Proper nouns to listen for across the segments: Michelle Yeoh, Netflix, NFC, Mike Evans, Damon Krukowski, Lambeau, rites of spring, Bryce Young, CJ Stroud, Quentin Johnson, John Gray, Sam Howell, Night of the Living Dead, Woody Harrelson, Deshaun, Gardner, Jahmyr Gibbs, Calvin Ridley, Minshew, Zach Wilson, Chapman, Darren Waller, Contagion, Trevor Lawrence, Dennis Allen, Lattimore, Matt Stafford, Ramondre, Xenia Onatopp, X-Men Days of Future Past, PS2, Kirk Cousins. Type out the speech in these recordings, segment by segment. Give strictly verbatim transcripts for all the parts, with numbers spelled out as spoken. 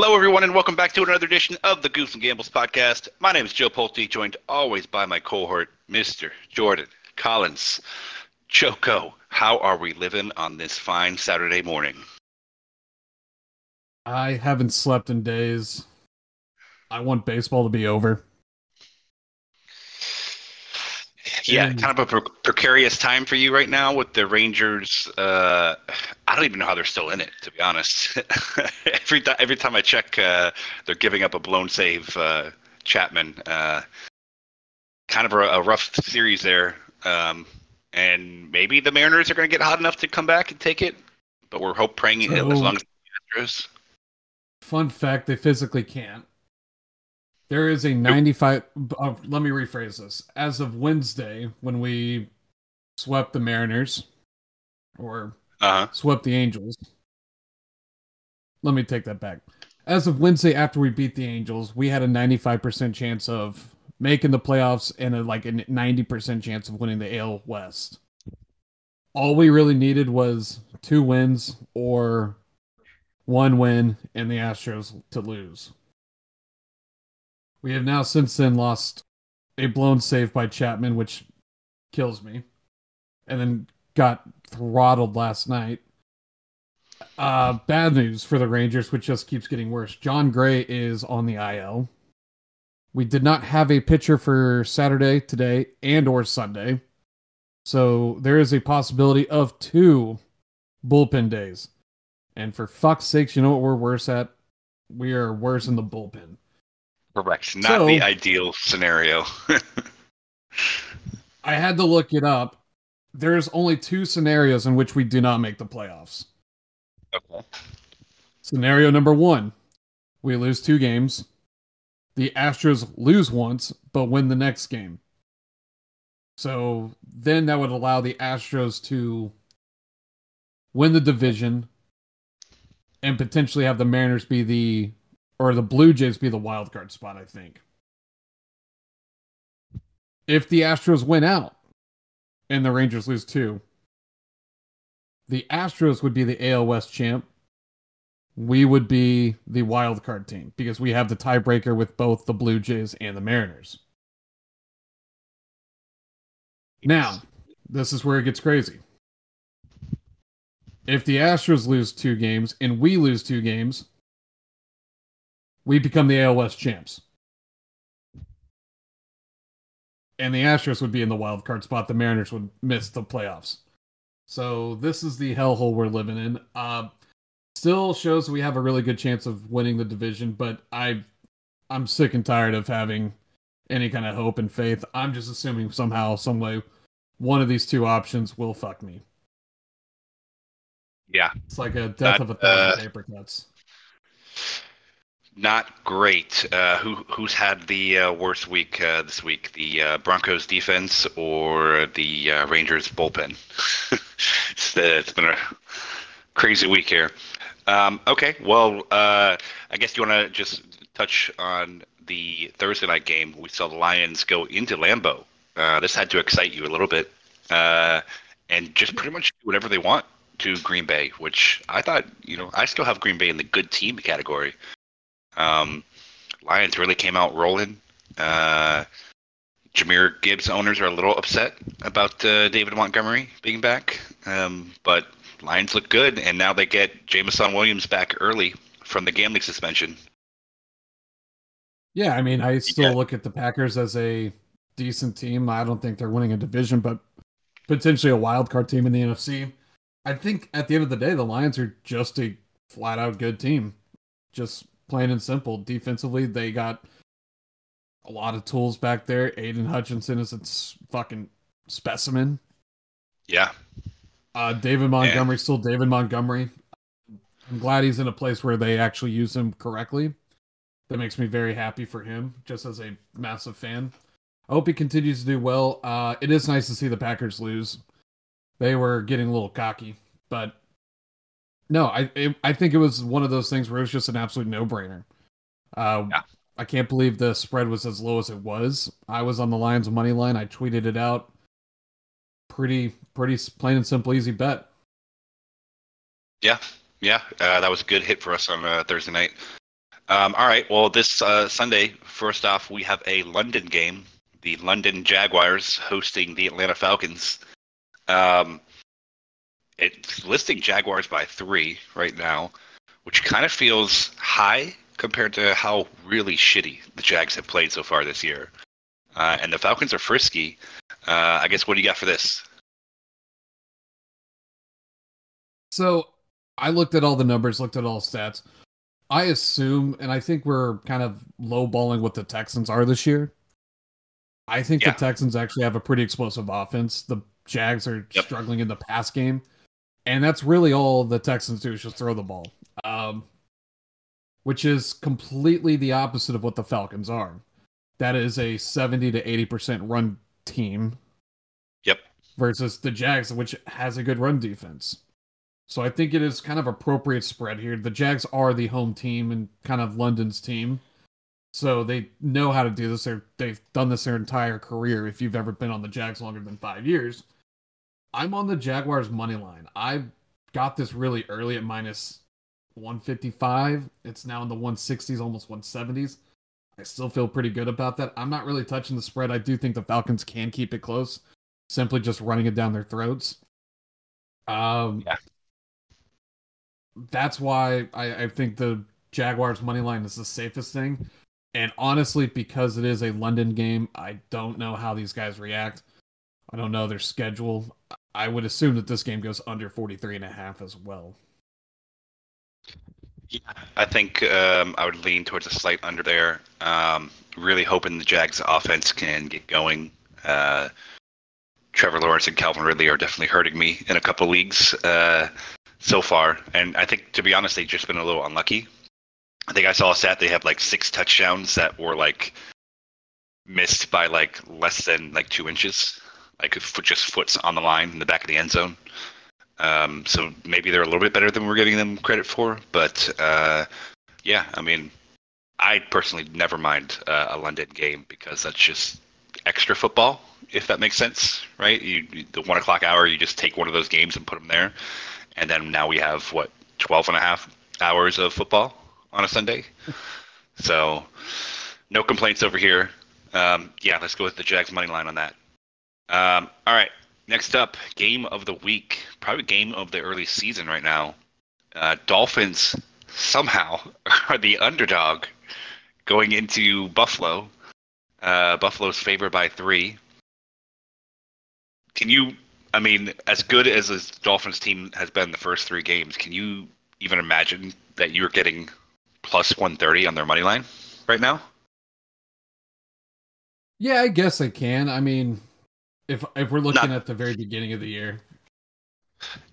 Hello, everyone, and welcome back to another edition of the Goose and Gambles podcast. My name is Joe Pulte, joined always by my cohort, Mister Jordan Collins. Choco, how are we living on this fine Saturday morning? I haven't slept in days. I want baseball to be over. Yeah, kind of a pre- precarious time for you right now with the Rangers. Uh, I don't even know how they're still in it, to be honest. every, th- every time I check, uh, they're giving up a blown save, uh, Chapman. Uh, kind of a, a rough series there. Um, and maybe the Mariners are going to get hot enough to come back and take it. But we're hope praying so, it as long as the Astros. Fun fact, they physically can't. There is a ninety-five... Uh, let me rephrase this. As of Wednesday, when we swept the Mariners, or uh-huh. swept the Angels. Let me take that back. As of Wednesday, after we beat the Angels, we had a ninety-five percent chance of making the playoffs and a, like a ninety percent chance of winning the A L West. All we really needed was two wins or one win and the Astros to lose. We have now since then lost a blown save by Chapman, which kills me, and then got throttled last night. Uh, bad news for the Rangers, which just keeps getting worse. John Gray is on the I L. We did not have a pitcher for Saturday, today, and or Sunday, so there is a possibility of two bullpen days. And for fuck's sakes, you know what we're worse at? We are worse in the bullpen. Correct. Not so, the ideal scenario. I had to look it up. There's only two scenarios in which we do not make the playoffs. Okay. Scenario number one, we lose two games. The Astros lose once, but win the next game. So then that would allow the Astros to win the division and potentially have the Mariners be the Or the Blue Jays be the wild card spot, I think. If the Astros win out and the Rangers lose two, the Astros would be the A L West champ. We would be the wild card team because we have the tiebreaker with both the Blue Jays and the Mariners. Now, this is where it gets crazy. If the Astros lose two games and we lose two games, we become the A L West champs. And the Astros would be in the wild card spot. The Mariners would miss the playoffs. So this is the hellhole we're living in. Uh, still shows we have a really good chance of winning the division, but I, I'm sick and tired of having any kind of hope and faith. I'm just assuming somehow, some way, one of these two options will fuck me. Yeah. It's like a death uh, of a thousand uh... apricots. Not great. Uh, who who's had the uh, worst week uh, this week? The uh, Broncos defense or the uh, Rangers bullpen? it's, uh, it's been a crazy week here. Um, okay, well, uh, I guess you want to just touch on the Thursday night game. We saw the Lions go into Lambeau. Uh, this had to excite you a little bit, uh, and just pretty much do whatever they want to Green Bay, which I thought, you know, I still have Green Bay in the good team category. Um, Lions really came out rolling. Uh, Jahmyr Gibbs owners are a little upset about uh, David Montgomery being back, um, but Lions look good, and now they get Jameson Williams back early from the gambling suspension. Yeah, I mean, I still yeah. look at the Packers as a decent team. I don't think they're winning a division, but potentially a wild card team in the N F C. I think at the end of the day, the Lions are just a flat-out good team. Just plain and simple. Defensively, they got a lot of tools back there. Aidan Hutchinson is a fucking specimen. Yeah. Uh, David Montgomery, yeah. still David Montgomery. I'm glad he's in a place where they actually use him correctly. That makes me very happy for him, just as a massive fan. I hope he continues to do well. Uh, it is nice to see the Packers lose. They were getting a little cocky, but No, I it, I think it was one of those things where it was just an absolute no-brainer. Uh, yeah. I can't believe the spread was as low as it was. I was on the Lions money line. I tweeted it out. Pretty, pretty plain and simple, easy bet. Yeah, yeah, uh, that was a good hit for us on uh, Thursday night. Um, all right. Well, this uh, Sunday, first off, we have a London game. The London Jaguars hosting the Atlanta Falcons. Um, it's listing Jaguars by three right now, which kind of feels high compared to how really shitty the Jags have played so far this year. Uh, and the Falcons are frisky. Uh, I guess, what do you got for this? So I looked at all the numbers, looked at all stats. I assume, and I think we're kind of lowballing what the Texans are this year. I think yeah. the Texans actually have a pretty explosive offense. The Jags are yep. struggling in the pass game. And that's really all the Texans do is just throw the ball, um, which is completely the opposite of what the Falcons are. That is a seventy to eighty percent run team. Yep. Versus the Jags, which has a good run defense. So I think it is kind of appropriate spread here. The Jags are the home team and kind of London's team. So they know how to do this. They're, they've done this their entire career. If you've ever been on the Jags longer than five years, I'm on the Jaguars money line. I got this really early at minus one fifty-five. It's now in the one sixties, almost one seventies. I still feel pretty good about that. I'm not really touching the spread. I do think the Falcons can keep it close, simply just running it down their throats. Um, yeah. That's why I, I think the Jaguars money line is the safest thing. And honestly, because it is a London game, I don't know how these guys react. I don't know their schedule. I would assume that this game goes under forty-three and a half as well. Yeah, I think um, I would lean towards a slight under there. Um, really hoping the Jags offense can get going. Uh, Trevor Lawrence and Calvin Ridley are definitely hurting me in a couple leagues uh, so far. And I think, to be honest, they've just been a little unlucky. I think I saw a stat they have like six touchdowns that were like missed by like less than like two inches, like just foots on the line in the back of the end zone. Um, so maybe they're a little bit better than we're giving them credit for. But uh, yeah, I mean, I personally never mind uh, a London game because that's just extra football, if that makes sense, right? You, the one o'clock hour, you just take one of those games and put them there, and then now we have what twelve and a half hours of football on a Sunday. So no complaints over here. Um, yeah, let's go with the Jags money line on that. Um, all right, next up, game of the week, probably game of the early season right now. Uh, Dolphins somehow are the underdog going into Buffalo. Uh, Buffalo's favored by three. Can you, I mean, as good as this Dolphins team has been the first three games, can you even imagine that you're getting plus one thirty on their money line right now? Yeah, I guess I can. I mean, if if we're looking not, at the very beginning of the year.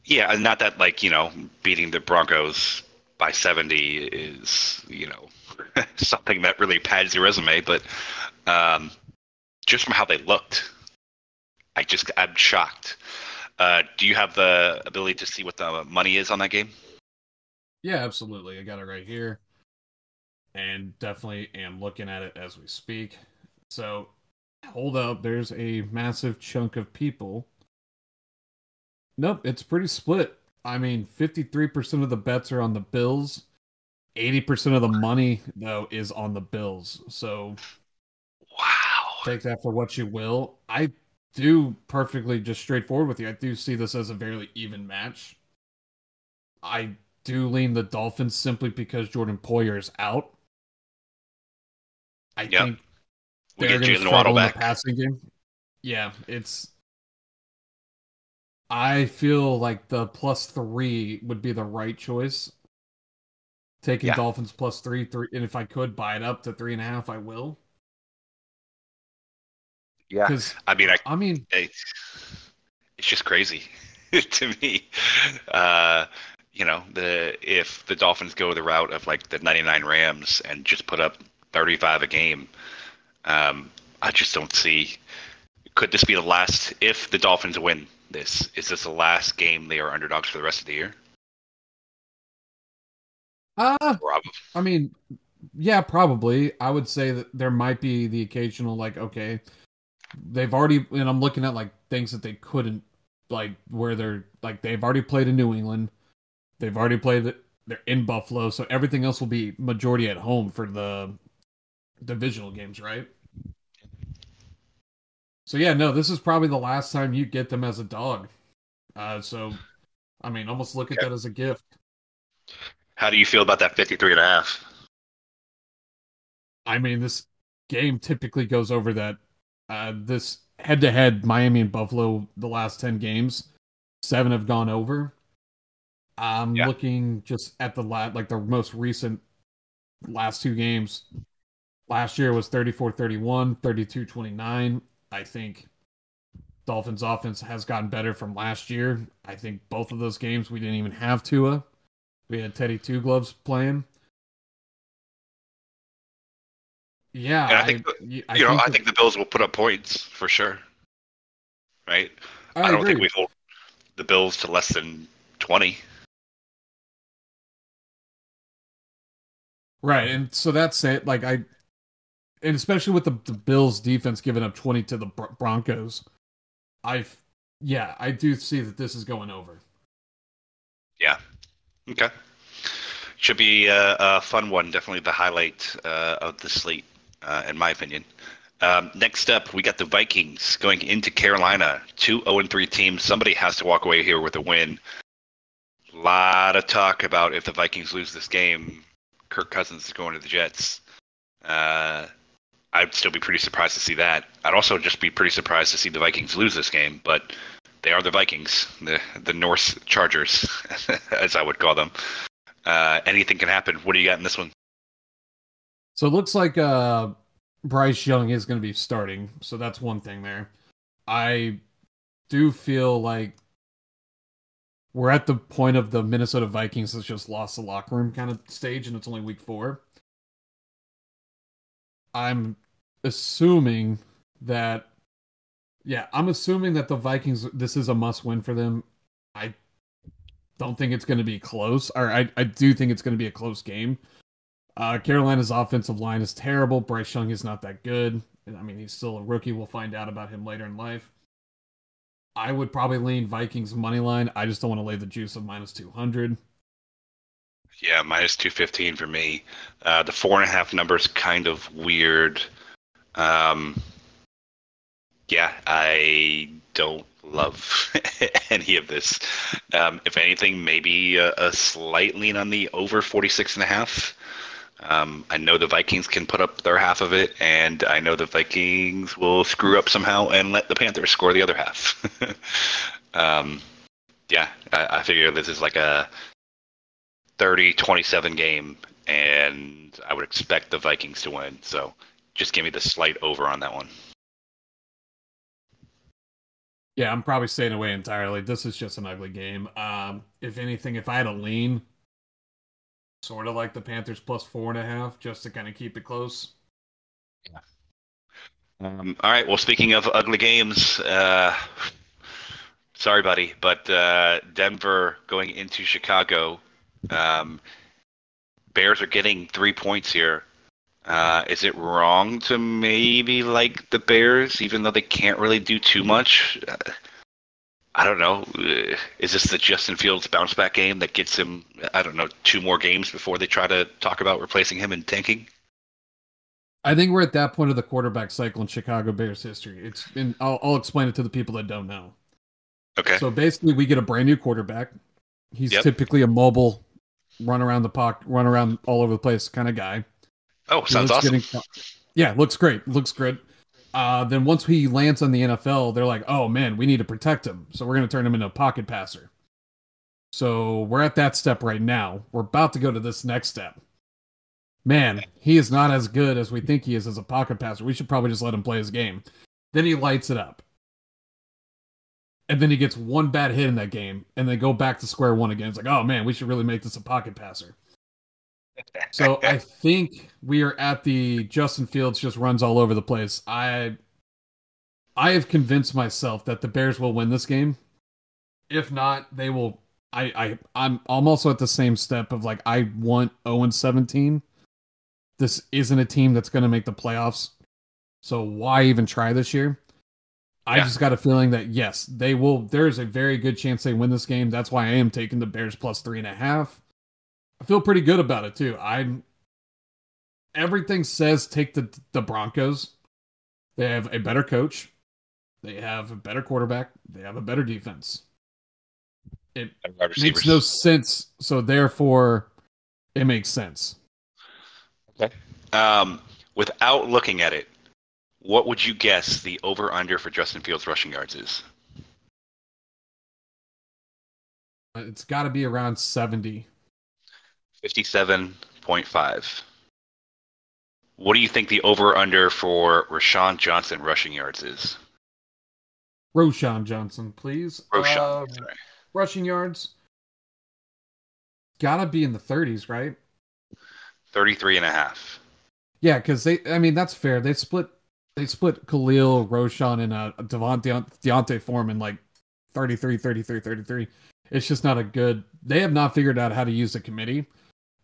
Yeah, not that, like, you know, beating the Broncos by seventy is, you know, something that really pads your resume, but um, just from how they looked, I just, I'm shocked. Uh, do you have the ability to see what the money is on that game? Yeah, absolutely. I got it right here. And definitely am looking at it as we speak. So, hold up. There's a massive chunk of people. Nope, it's pretty split. I mean, fifty-three percent of the bets are on the Bills. eighty percent of the money, though, is on the Bills. So, wow. Take that for what you will. I do perfectly just straightforward with you. I do see this as a very even match. I do lean the Dolphins simply because Jordan Poyer is out. I yep. think they're going to struggle in back. the passing game. Yeah, it's... I feel like the plus three would be the right choice. Taking yeah. Dolphins plus three, three, and if I could buy it up to three and a half, I will. Yeah, I mean, I, I mean, it's, it's just crazy to me. Uh, You know, the if the Dolphins go the route of like the ninety-nine Rams and just put up thirty-five a game, um, I just don't see. Could this be the last? If the Dolphins win this, is this the last game they are underdogs for the rest of the year? Uh, probably. I mean, yeah, probably. I would say that there might be the occasional like, okay, they've already, and I'm looking at like things that they couldn't, like where they're like they've already played in New England. They've already played they're in Buffalo, so everything else will be majority at home for the divisional games, right? So yeah, no, this is probably the last time you get them as a dog. Uh, so, I mean, almost look at yeah. that as a gift. How do you feel about that fifty-three and a half? I mean, this game typically goes over that. Uh, this head-to-head Miami and Buffalo, the last ten games, seven have gone over. I'm yeah. looking just at the la- like the most recent last two games. Last year was thirty-four thirty-one, thirty-two twenty-nine. I think Dolphins offense has gotten better from last year. I think both of those games we didn't even have Tua. We had Teddy Two Gloves playing. Yeah, and I think I, I you know, think I think the Bills will put up points for sure. Right? I, I don't agree. think we hold the Bills to less than twenty. Right, and so that's it. Like I, and especially with the, the Bills' defense giving up twenty to the Broncos, I, yeah, I do see that this is going over. Yeah. Okay. Should be a, a fun one. Definitely the highlight uh, of the slate, uh, in my opinion. Um, next up, we got the Vikings going into Carolina. Two oh and three teams. Somebody has to walk away here with a win. A lot of talk about if the Vikings lose this game, Kirk Cousins is going to the Jets. Uh, I'd still be pretty surprised to see that. I'd also just be pretty surprised to see the Vikings lose this game, but they are the Vikings, the the Norse Chargers, as I would call them. Uh, anything can happen. What do you got in this one? So it looks like uh, Bryce Young is going to be starting, so that's one thing there. I do feel like we're at the point of the Minnesota Vikings that's just lost the locker room kind of stage, and it's only week four. I'm assuming that, yeah, I'm assuming that the Vikings, this is a must-win for them. I don't think it's going to be close, or I, I do think it's going to be a close game. Uh, Carolina's offensive line is terrible. Bryce Young is not that good. I mean, he's still a rookie. We'll find out about him later in life. I would probably lean Vikings money line. I just don't want to lay the juice of minus two hundred. Yeah, minus two fifteen for me. Uh, the four and a half number is kind of weird. Um, yeah, I don't love any of this. Um, if anything, maybe a, a slight lean on the over forty-six and a half. Um, I know the Vikings can put up their half of it, and I know the Vikings will screw up somehow and let the Panthers score the other half. um, yeah, I, I figure this is like a thirty twenty-seven game, and I would expect the Vikings to win. So just give me the slight over on that one. Yeah, I'm probably staying away entirely. This is just an ugly game. Um, if anything, if I had a lean, sort of like the Panthers plus four and a half, just to kind of keep it close. Yeah. Um, all right. Well, speaking of ugly games, uh, sorry, buddy, but uh, Denver going into Chicago. Um, Bears are getting three points here. Uh, is it wrong to maybe like the Bears, even though they can't really do too much? Uh, I don't know. Is this the Justin Fields bounce back game that gets him, I don't know, two more games before they try to talk about replacing him and tanking? I think we're at that point of the quarterback cycle in Chicago Bears history. It's been, I'll, I'll explain it to the people that don't know. Okay. So basically, we get a brand new quarterback. He's yep. typically a mobile, run around the pocket, run around all over the place kind of guy. Oh, sounds awesome. Getting, yeah, looks great. Looks good. Uh, then once he lands on the N F L, they're like, oh, man, we need to protect him. So we're going to turn him into a pocket passer. So we're at that step right now. We're about to go to this next step. Man, he is not as good as we think he is as a pocket passer. We should probably just let him play his game. Then he lights it up. And then he gets one bad hit in that game, and they go back to square one again. It's like, oh, man, we should really make this a pocket passer. So I think we are at the Justin Fields just runs all over the place. I I have convinced myself that the Bears will win this game. If not, they will. I, I, I'm, I'm also at the same step of, like, I want oh and seventeen. This isn't a team that's going to make the playoffs, so why even try this year? I yeah. just got a feeling that, yes, they will. There is a very good chance they win this game. That's why I am taking the Bears plus three and a half. I feel pretty good about it too. I'm everything says take the the Broncos. They have a better coach. They have a better quarterback. They have a better defense. It makes no sense, so therefore, it makes sense. Okay. Um, without looking at it, what would you guess the over/under for Justin Fields' rushing yards is? It's got to be around seventy. fifty-seven point five. What do you think the over/under for Roschon Johnson rushing yards is? Roschon Johnson, please. Roschon, um, sorry. Rushing yards, gotta be in the thirties, right? thirty-three and a half. Yeah, because they, I mean, that's fair. They split, they split Khalil, Roschon, and uh, Devontae, Deontay Foreman like thirty-three, thirty-three, thirty-three. It's just not a good, they have not figured out how to use the committee.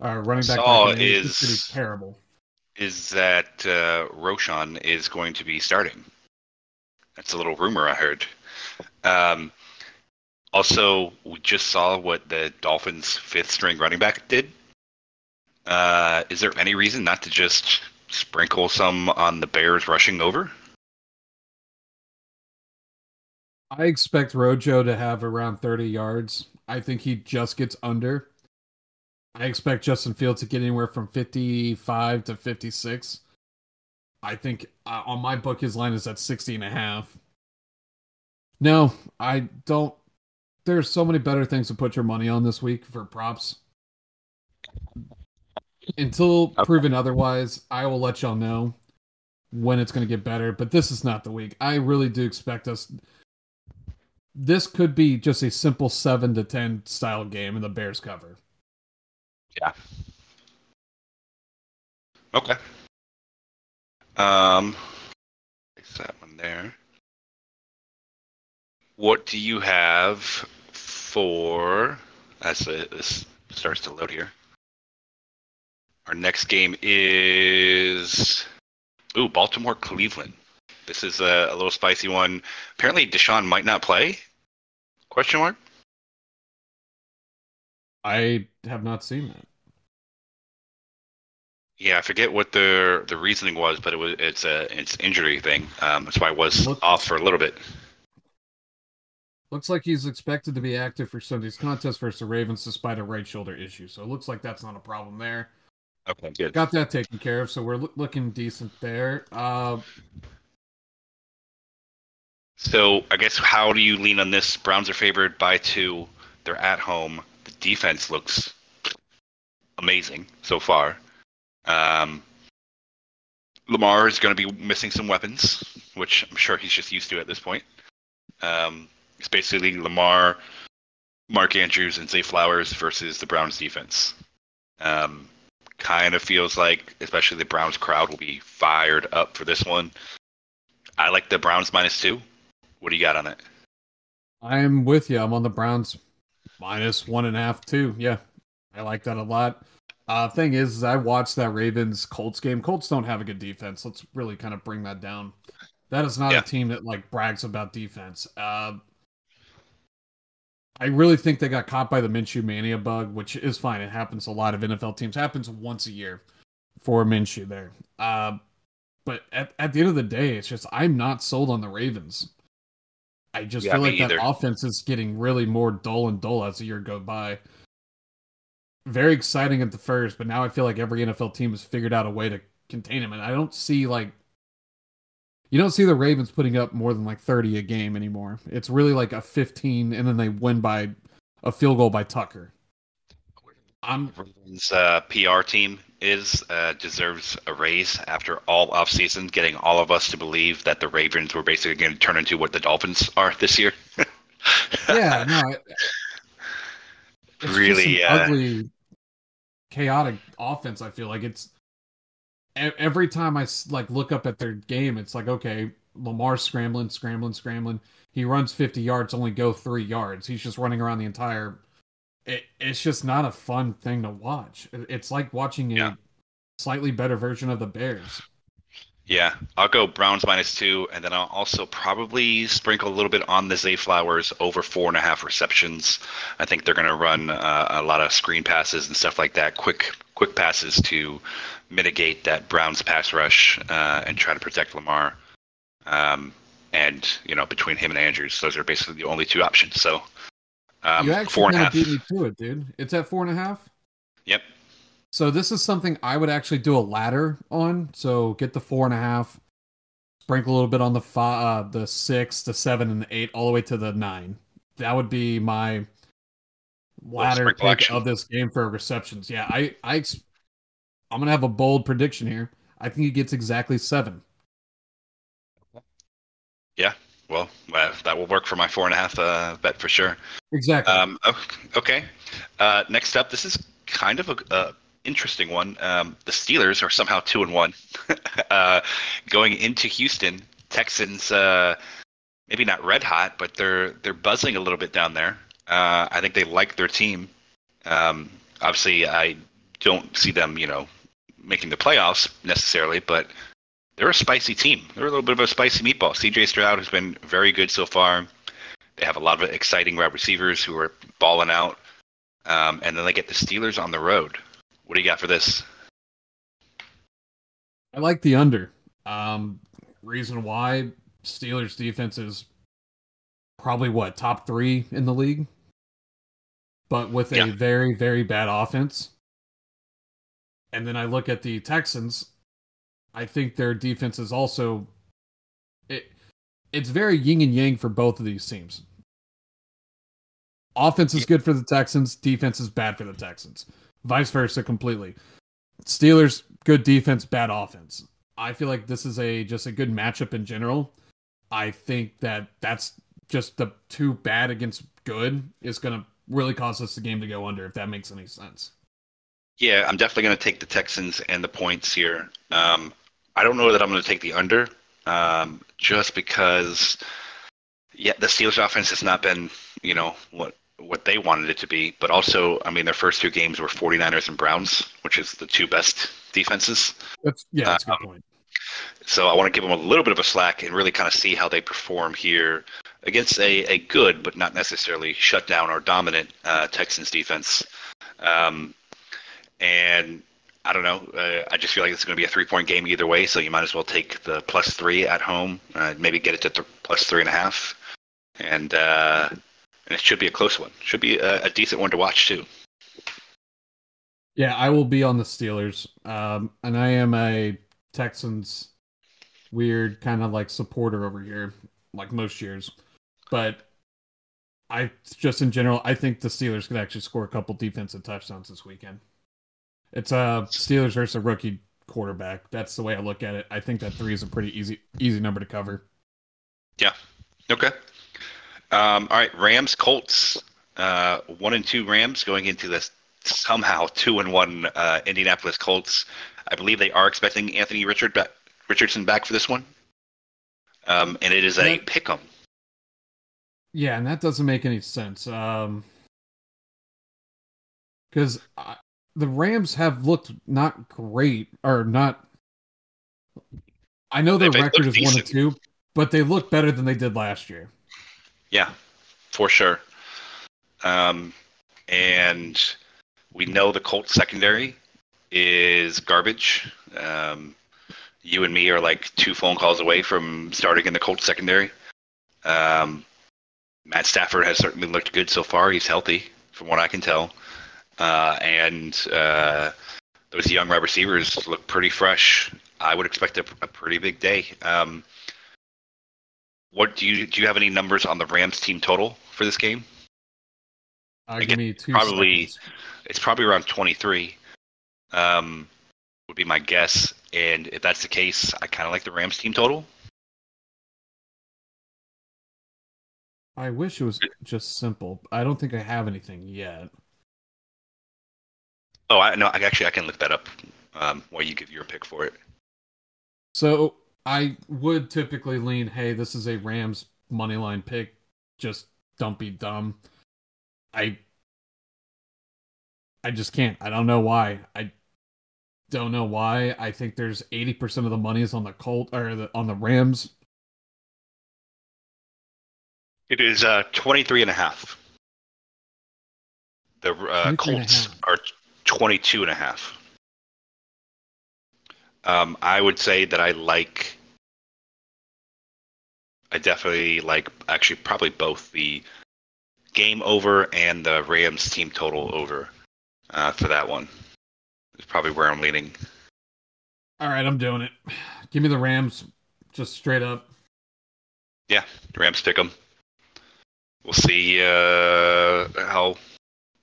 Uh, running back, back is, is terrible. Is that uh, Roschon is going to be starting. That's a little rumor I heard. Um, Also, we just saw what the Dolphins' fifth-string running back did. Uh, is there any reason not to just sprinkle some on the Bears rushing over? I expect Rojo to have around thirty yards. I think he just gets under. I expect Justin Fields to get anywhere from fifty-five to fifty-six. I think uh, on my book, his line is at sixty and a half. No, I don't. There's so many better things to put your money on this week for props. Until okay. proven otherwise, I will let y'all know when it's going to get better. But this is not the week. I really do expect us. This could be just a simple seven to ten style game and the Bears cover. Yeah. Okay. Um, place that one there. What do you have for, as it this starts to load here, our next game is, ooh, Baltimore-Cleveland. This is a, a little spicy one. Apparently Deshaun might not play? Question mark? I have not seen that. Yeah, I forget what the the reasoning was, but it was it's a it's injury thing. Um, that's why I was Look. off for a little bit. Looks like he's expected to be active for Sunday's contest versus the Ravens despite a right shoulder issue. So it looks like that's not a problem there. Okay, good. Got that taken care of, so we're lo- looking decent there. Uh, so I guess how do you lean on this? Browns are favored by two. They're at home. The defense looks amazing so far. Um, Lamar is going to be missing some weapons, which I'm sure he's just used to at this point. Um It's basically Lamar, Mark Andrews, and Zay Flowers versus the Browns defense. Um, kind of feels like, especially the Browns crowd will be fired up for this one. I like the Browns minus two. What do you got on it? I'm with you. I'm on the Browns minus one and a half, two. Yeah, I like that a lot. Uh, thing is, is I watched that Ravens-Colts game. Colts don't have a good defense. Let's really kind of bring that down. That is not yeah. a team that like brags about defense. Uh, I really think they got caught by the Minshew mania bug, which is fine. It happens a lot of N F L teams. It happens once a year for Minshew there. Uh, but at, at the end of the day, it's just I'm not sold on the Ravens. I just yeah, feel like either. that offense is getting really more dull and dull as the year go by. Very exciting at the first, but now I feel like every N F L team has figured out a way to contain him. And I don't see like You don't see the Ravens putting up more than like thirty a game anymore. It's really like a fifteen, and then they win by a field goal by Tucker. I'm Ravens uh, P R team is uh, deserves a raise after all offseason, getting all of us to believe that the Ravens were basically going to turn into what the Dolphins are this year. yeah, no, it, it's really just an uh, ugly, chaotic offense. I feel like it's. Every time I like look up at their game, it's like, okay, Lamar's scrambling, scrambling, scrambling. He runs fifty yards, only go three yards. He's just running around the entire. It, it's just not a fun thing to watch. It's like watching a yeah. slightly better version of the Bears. Yeah, I'll go Browns minus two, and then I'll also probably sprinkle a little bit on the Zay Flowers over four and a half receptions. I think they're going to run uh, a lot of screen passes and stuff like that, quick quick passes to mitigate that Browns pass rush uh, and try to protect Lamar. Um, and, you know, between him and Andrews, those are basically the only two options. So um, you actually four and a half. Beat me to it, dude. It's at four and a half? Yep. So this is something I would actually do a ladder on. So get the four and a half, sprinkle a little bit on the five, uh, the six, the seven, and the eight, all the way to the nine. That would be my ladder pick action of this game for receptions. Yeah, I, I, I'm gonna have a bold prediction here. I think he gets exactly seven. Yeah, well, uh, that will work for my four and a half uh, bet for sure. Exactly. Um, okay. Uh, next up, this is kind of a. Uh, Interesting one. Um, the Steelers are somehow two and one uh, going into Houston. Texans, uh, maybe not red hot, but they're they're buzzing a little bit down there. Uh, I think they like their team. Um, obviously, I don't see them, you know, making the playoffs necessarily, but they're a spicy team. They're a little bit of a spicy meatball. C J Stroud has been very good so far. They have a lot of exciting wide receivers who are balling out, um, and then they get the Steelers on the road. What do you got for this? I like the under. Um, reason why, Steelers defense is probably, what, top three in the league? But with yeah. a very, very bad offense. And then I look at the Texans. I think their defense is also... It, it's very yin and yang for both of these teams. Offense is good for the Texans. Defense is bad for the Texans. Vice versa completely. Steelers, good defense, bad offense. I feel like this is a just a good matchup in general. I think that that's just the too bad against good is going to really cause us the game to go under, if that makes any sense. Yeah, I'm definitely going to take the Texans and the points here. Um, I don't know that I'm going to take the under um, just because yeah, the Steelers offense has not been, you know, what, what they wanted it to be, but also, I mean, their first two games were 49ers and Browns, which is the two best defenses. That's, yeah, that's um, a good point. So I want to give them a little bit of a slack and really kind of see how they perform here against a, a good, but not necessarily shut down or dominant uh, Texans defense. Um, and I don't know, uh, I just feel like it's going to be a three-point game either way, so you might as well take the plus three at home, uh, maybe get it to th- plus three and a half. And, uh, And it should be a close one. Should be a, a decent one to watch, too. Yeah, I will be on the Steelers. Um, and I am a Texans weird kind of like supporter over here, like most years. But I just in general, I think the Steelers could actually score a couple defensive touchdowns this weekend. It's uh, Steelers versus a rookie quarterback. That's the way I look at it. I think that three is a pretty easy, easy number to cover. Yeah. Okay. Um, all right, Rams, Colts, uh, one and two Rams going into this somehow two and one uh, Indianapolis Colts. I believe they are expecting Anthony Richard ba- Richardson back for this one, um, and it is a pick 'em. Yeah, and that doesn't make any sense because um, the Rams have looked not great or not. I know their record is one and two, but they look better than they did last year. Yeah, for sure. Um, and we know the Colts secondary is garbage. Um, you and me are like two phone calls away from starting in the Colts secondary. Um, Matt Stafford has certainly looked good so far. He's healthy, from what I can tell. Uh, and uh, those young wide receivers look pretty fresh. I would expect a, a pretty big day. Um What do you do? You have any numbers on the Rams team total for this game? Uh, Again, give me two probably seconds. It's probably around twenty-three. Um, would be my guess. And if that's the case, I kind of like the Rams team total. I wish it was just simple. I don't think I have anything yet. Oh, I no. I actually I can look that up um, while you give your pick for it. So. I would typically lean, hey, this is a Rams money line pick. Just don't be dumb. I I just can't. I don't know why. I don't know why. I think there's eighty percent of the money is on the Colt or the, on the Rams. It is uh, twenty-three and a half. The uh, Colts are twenty-two and a half. Um, I would say that I like, I definitely like, actually probably both the game over and the Rams team total over uh, for that one. It's probably where I'm leaning. All right, I'm doing it. Give me the Rams, just straight up. Yeah, the Rams pick them. We'll see uh, how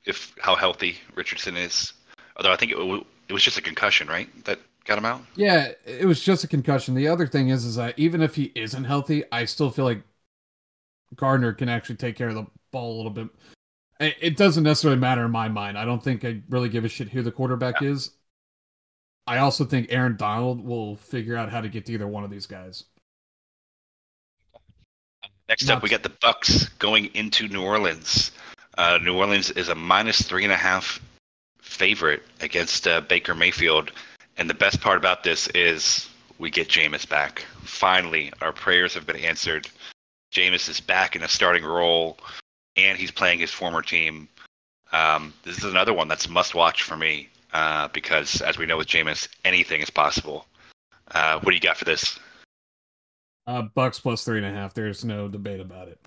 if how healthy Richardson is. Although I think it, it was just a concussion, right? That got him out? Yeah, it was just a concussion. The other thing is, is that even if he isn't healthy, I still feel like Gardner can actually take care of the ball a little bit. It doesn't necessarily matter in my mind. I don't think I really give a shit who the quarterback yeah. is. I also think Aaron Donald will figure out how to get to either one of these guys. Next Not up, we got the Bucs going into New Orleans. Uh, New Orleans is a minus three and a half favorite against uh, Baker Mayfield. And the best part about this is we get Jameis back. Finally, our prayers have been answered. Jameis is back in a starting role. And he's playing his former team. Um, this is another one that's must-watch for me uh, because, as we know with Jameis, anything is possible. Uh, what do you got for this? Uh, Bucks plus three and a half. There's no debate about it.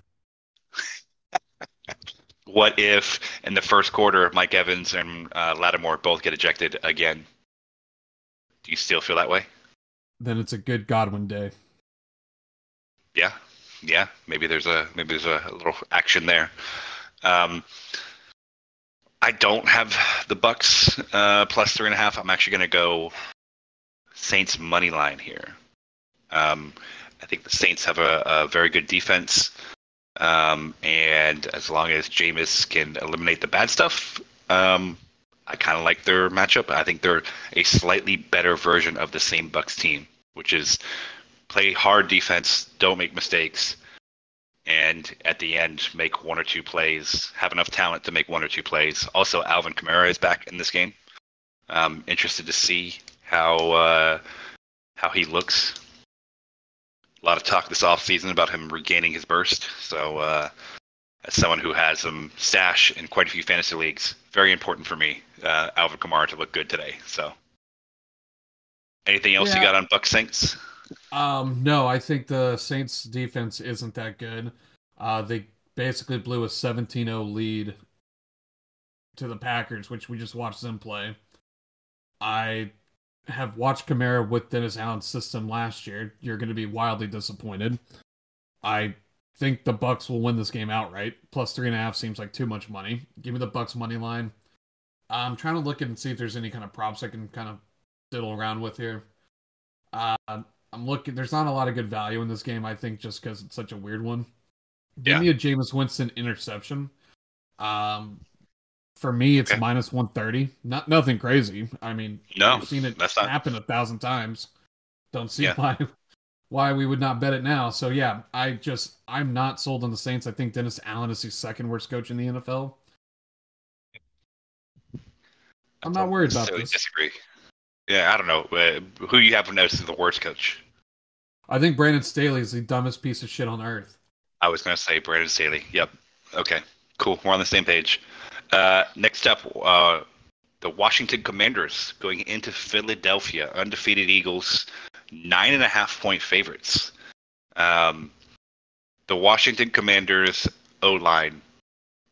What if, in the first quarter, Mike Evans and uh, Lattimore both get ejected again? Do you still feel that way? Then it's a good Godwin day. Yeah. Yeah, maybe there's a maybe there's a little action there. Um, I don't have the Bucks uh, plus three and a half. I'm actually going to go Saints money line here. Um, I think the Saints have a, a very good defense, um, and as long as Jameis can eliminate the bad stuff, um, I kind of like their matchup. I think they're a slightly better version of the same Bucks team, which is. Play hard defense, don't make mistakes, and at the end, make one or two plays, have enough talent to make one or two plays. Also, Alvin Kamara is back in this game. Um, interested to see how uh, how he looks. A lot of talk this offseason about him regaining his burst. So uh, as someone who has some stash in quite a few fantasy leagues, very important for me, uh, Alvin Kamara to look good today. So, anything else yeah. you got on Bucs Saints? Um, no, I think the Saints defense isn't that good. Uh, they basically blew a seventeen oh lead to the Packers, which we just watched them play. I have watched Kamara with Dennis Allen's system last year. You're going to be wildly disappointed. I think the Bucks will win this game outright. Plus three and a half seems like too much money. Give me the Bucks money line. I'm trying to look and see if there's any kind of props I can kind of diddle around with here. Uh, I'm looking. There's not a lot of good value in this game, I think, just because it's such a weird one. Give yeah. me a Jameis Winston interception. Um, for me, it's okay. minus one thirty. Not nothing crazy. I mean, no, I've seen it happen not... a thousand times. Don't see yeah. why why we would not bet it now. So yeah, I just I'm not sold on the Saints. I think Dennis Allen is the second worst coach in the N F L. I'm not worried about this. Disagree. Yeah, I don't know. Uh, who you have noticed is the worst coach? I think Brandon Staley is the dumbest piece of shit on earth. I was going to say Brandon Staley. Yep. Okay, cool. We're on the same page. Uh, next up, uh, the Washington Commanders going into Philadelphia. Undefeated Eagles, nine and a half point favorites. Um, the Washington Commanders O-line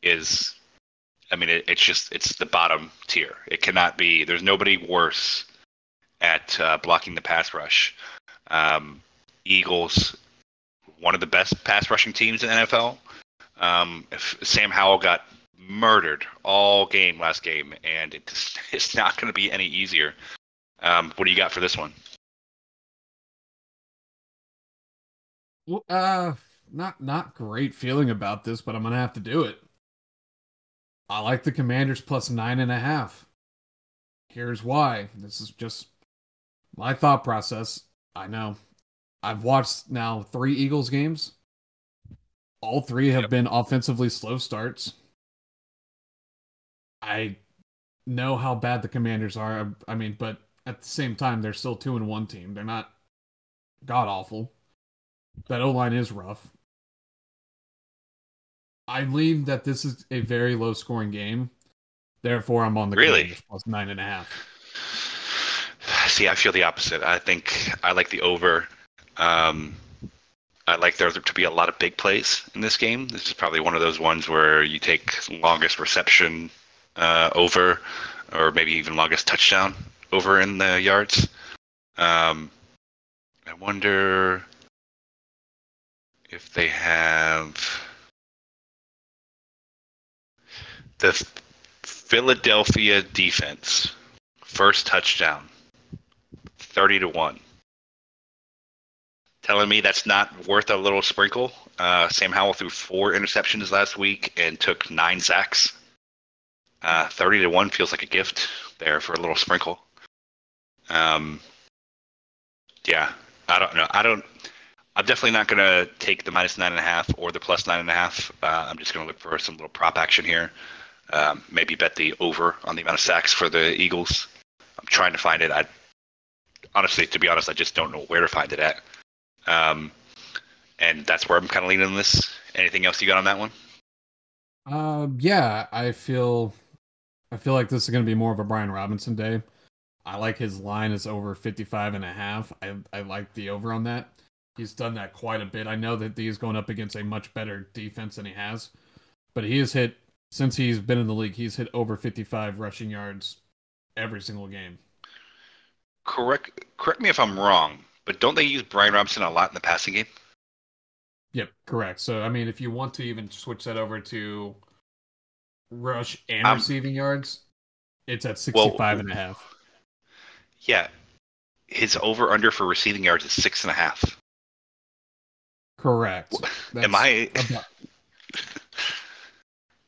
is, I mean, it, it's just, it's the bottom tier. It cannot be, there's nobody worse at uh, blocking the pass rush. Um, Eagles, one of the best pass rushing teams in the N F L. Um, if Sam Howell got murdered all game last game, and it just, it's not going to be any easier. Um, what do you got for this one? Well, uh, not not great feeling about this, but I'm going to have to do it. I like the Commanders plus nine and a half. Here's why. This is just... my thought process, I know. I've watched now three Eagles games. All three have yep. been offensively slow starts. I know how bad the Commanders are. I mean, but at the same time, they're still two and one team. They're not god awful. That O-line is rough. I lean that this is a very low scoring game. Therefore, I'm on the really plus nine and a half. See, I feel the opposite. I think I like the over. Um, I like there to be a lot of big plays in this game. This is probably one of those ones where you take longest reception uh, over, or maybe even longest touchdown over in the yards. Um, I wonder if they have the Philadelphia defense, first touchdown, thirty to one. Telling me that's not worth a little sprinkle. Uh, Sam Howell threw four interceptions last week and took nine sacks. Uh, thirty to one feels like a gift there for a little sprinkle. Um, yeah, I don't know. I don't. I'm definitely not going to take the minus nine and a half or the plus nine and a half. Uh, I'm just going to look for some little prop action here. Um, maybe bet the over on the amount of sacks for the Eagles. I'm trying to find it. I honestly, to be honest, I just don't know where to find it at. Um, and that's where I'm kind of leaning on this. Anything else you got on that one? Um, yeah, I feel, I feel like this is going to be more of a Brian Robinson day. I like his line is over fifty-five and a half. I, I like the over on that. He's done that quite a bit. I know that he's going up against a much better defense than he has, but he has hit, since he's been in the league, he's hit over fifty-five rushing yards every single game. Correct. Correct me if I'm wrong, but don't they use Brian Robinson a lot in the passing game? Yep, correct. So, I mean, if you want to even switch that over to rush and um, receiving yards, it's at sixty-five well, and a half. Yeah. His over-under for receiving yards is six and a half. Correct. That's am I... About...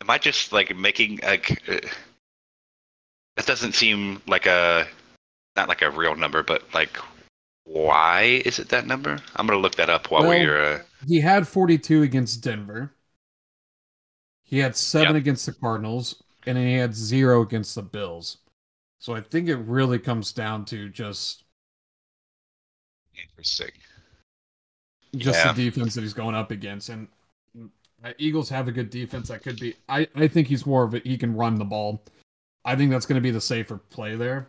am I just, like, making, like... Uh, that doesn't seem like a... Not like a real number, but, like... Why is it that number? I'm going to look that up while well, we're... Uh... He had forty-two against Denver. He had seven yep. against the Cardinals. And then he had zero against the Bills. So I think it really comes down to just... Interesting. Just yeah. the defense that he's going up against. And Eagles have a good defense. That could be... I, I think he's more of a... He can run the ball. I think that's going to be the safer play there.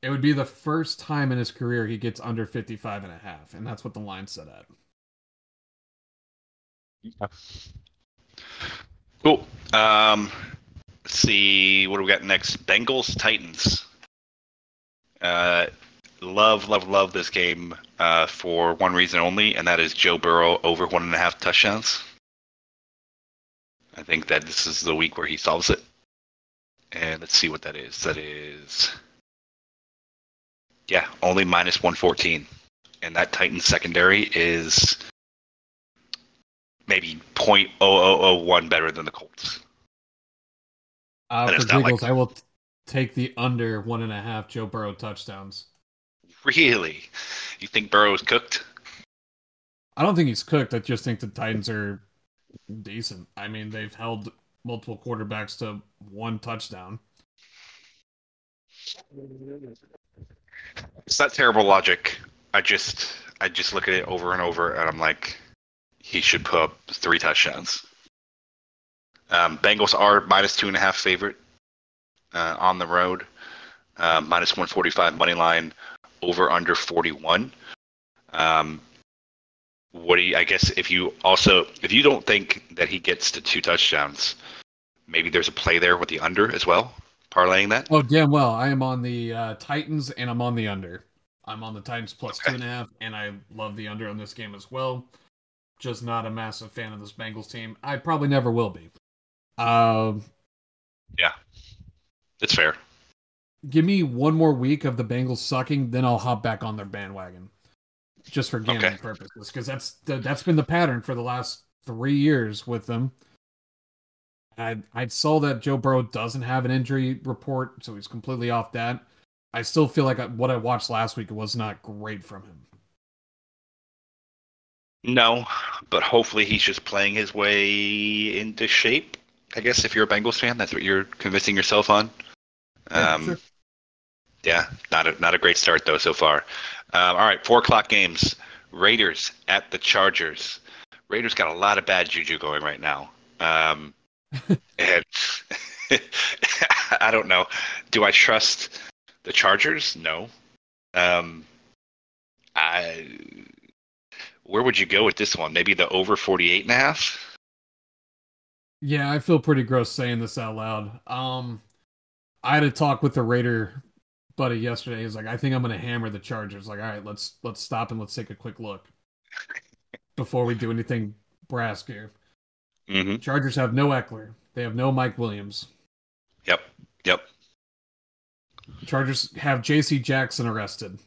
It would be the first time in his career he gets under fifty-five and a half, and that's what the line set at. Yeah. Cool. Um, let's see, what do we got next? Bengals Titans. Uh, love, love, love this game uh, for one reason only, and that is Joe Burrow over one and a half touchdowns. I think that this is the week where he solves it. And let's see what that is. That is. Yeah, only minus one fourteen. And that Titans secondary is maybe point zero zero zero one better than the Colts. Uh, for Giggles, like... I will t- take the under one and a half Joe Burrow touchdowns. Really? You think Burrow is cooked? I don't think he's cooked. I just think the Titans are decent. I mean, they've held multiple quarterbacks to one touchdown. It's not terrible logic. I just I just look at it over and over, and I'm like, he should put up three touchdowns. Um, Bengals are minus two and a half favorite uh, on the road. Uh, minus one forty-five money line, over under forty-one. Um, what do you, I guess if you also, if you don't think that he gets to two touchdowns, maybe there's a play there with the under as well. Parlaying that? Oh, damn well. I am on the uh, Titans, and I'm on the under. I'm on the Titans plus okay. two and a half, and I love the under on this game as well. Just not a massive fan of this Bengals team. I probably never will be. Um, yeah, it's fair. Give me one more week of the Bengals sucking, then I'll hop back on their bandwagon. Just for gambling okay. purposes, because that's the, that's been the pattern for the last three years with them. I I saw that Joe Burrow doesn't have an injury report, so he's completely off that. I still feel like I, what I watched last week was not great from him. No, but hopefully he's just playing his way into shape. I guess if you're a Bengals fan, that's what you're convincing yourself on. Yeah, um, sure. yeah, not a, not a great start, though, so far. Um, all right, four o'clock games. Raiders at the Chargers. Raiders got a lot of bad juju going right now. Um, and I don't know. Do I trust the Chargers? No. Um, I. Where would you go with this one? Maybe the over forty-eight and a half? Yeah, I feel pretty gross saying this out loud. Um, I had a talk with the Raider buddy yesterday. He's like, I think I'm going to hammer the Chargers. Like, all right, let's let's stop and let's take a quick look before we do anything brass here. Mm-hmm. Chargers have no Eckler. They have no Mike Williams. Yep, yep. Chargers have J C Jackson arrested.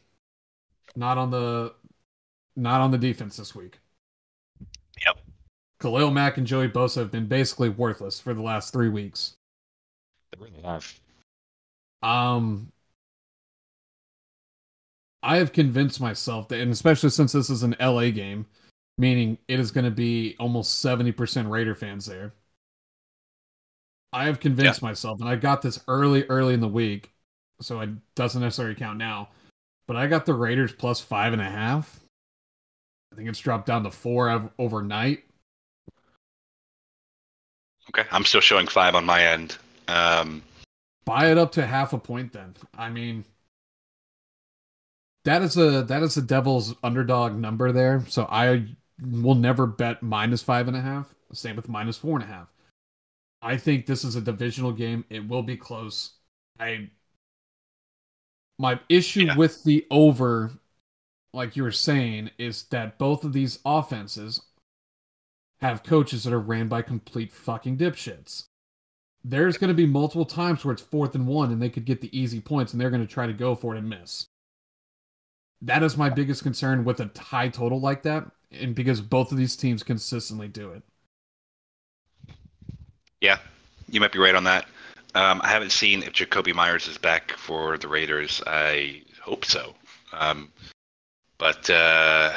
Not on the... Not on the defense this week. Yep. Khalil Mack and Joey Bosa have been basically worthless for the last three weeks. They really have. Um, I have convinced myself that, and especially since this is an L A game, meaning it is going to be almost seventy percent Raider fans there. I have convinced yeah. myself, and I got this early, early in the week, so it doesn't necessarily count now, but I got the Raiders plus five and a half. I think it's dropped down to four overnight. Okay, I'm still showing five on my end. Um, Buy it up to half a point, then. I mean, that is a that is a devil's underdog number there. So I will never bet minus five and a half. Same with minus four and a half. I think this is a divisional game. It will be close. I my issue yeah. with the over. Like you were saying, is that both of these offenses have coaches that are ran by complete fucking dipshits. There's going to be multiple times where it's fourth and one and they could get the easy points and they're going to try to go for it and miss. That is my biggest concern with a high total like that, and because both of these teams consistently do it. Yeah, you might be right on that. Um, I haven't seen if Jacoby Myers is back for the Raiders. I hope so. Um, But, uh,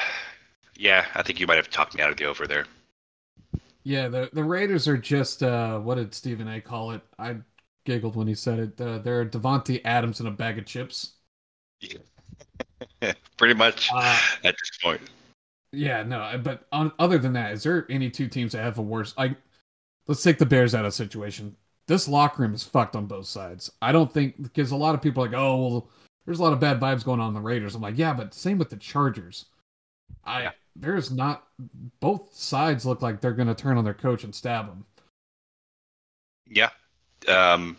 yeah, I think you might have talked me out of the over there. Yeah, the the Raiders are just, uh, what did Stephen A. call it? I giggled when he said it. Uh, they're Devontae Adams in a bag of chips. Yeah. Pretty much uh, at this point. Yeah, no, but on, other than that, is there any two teams that have a worse... Like, let's take the Bears out of the situation. This locker room is fucked on both sides. I don't think... Because a lot of people are like, oh, well... There's a lot of bad vibes going on in the Raiders. I'm like, yeah, but same with the Chargers. I there's not both sides look like they're going to turn on their coach and stab him. Yeah, um,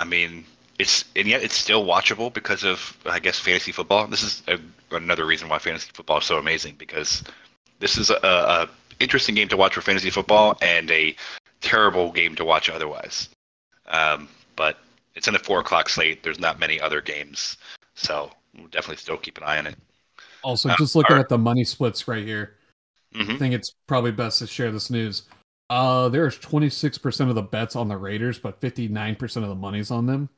I mean it's and yet it's still watchable because of I guess fantasy football. This is a, another reason why fantasy football is so amazing, because this is a, a interesting game to watch for fantasy football and a terrible game to watch otherwise. Um, but it's in the four o'clock slate. There's not many other games. So we'll definitely still keep an eye on it. Also, um, just looking our, at the money splits right here, mm-hmm. I think it's probably best to share this news. Uh, there's twenty-six percent of the bets on the Raiders, but fifty-nine percent of the money's on them.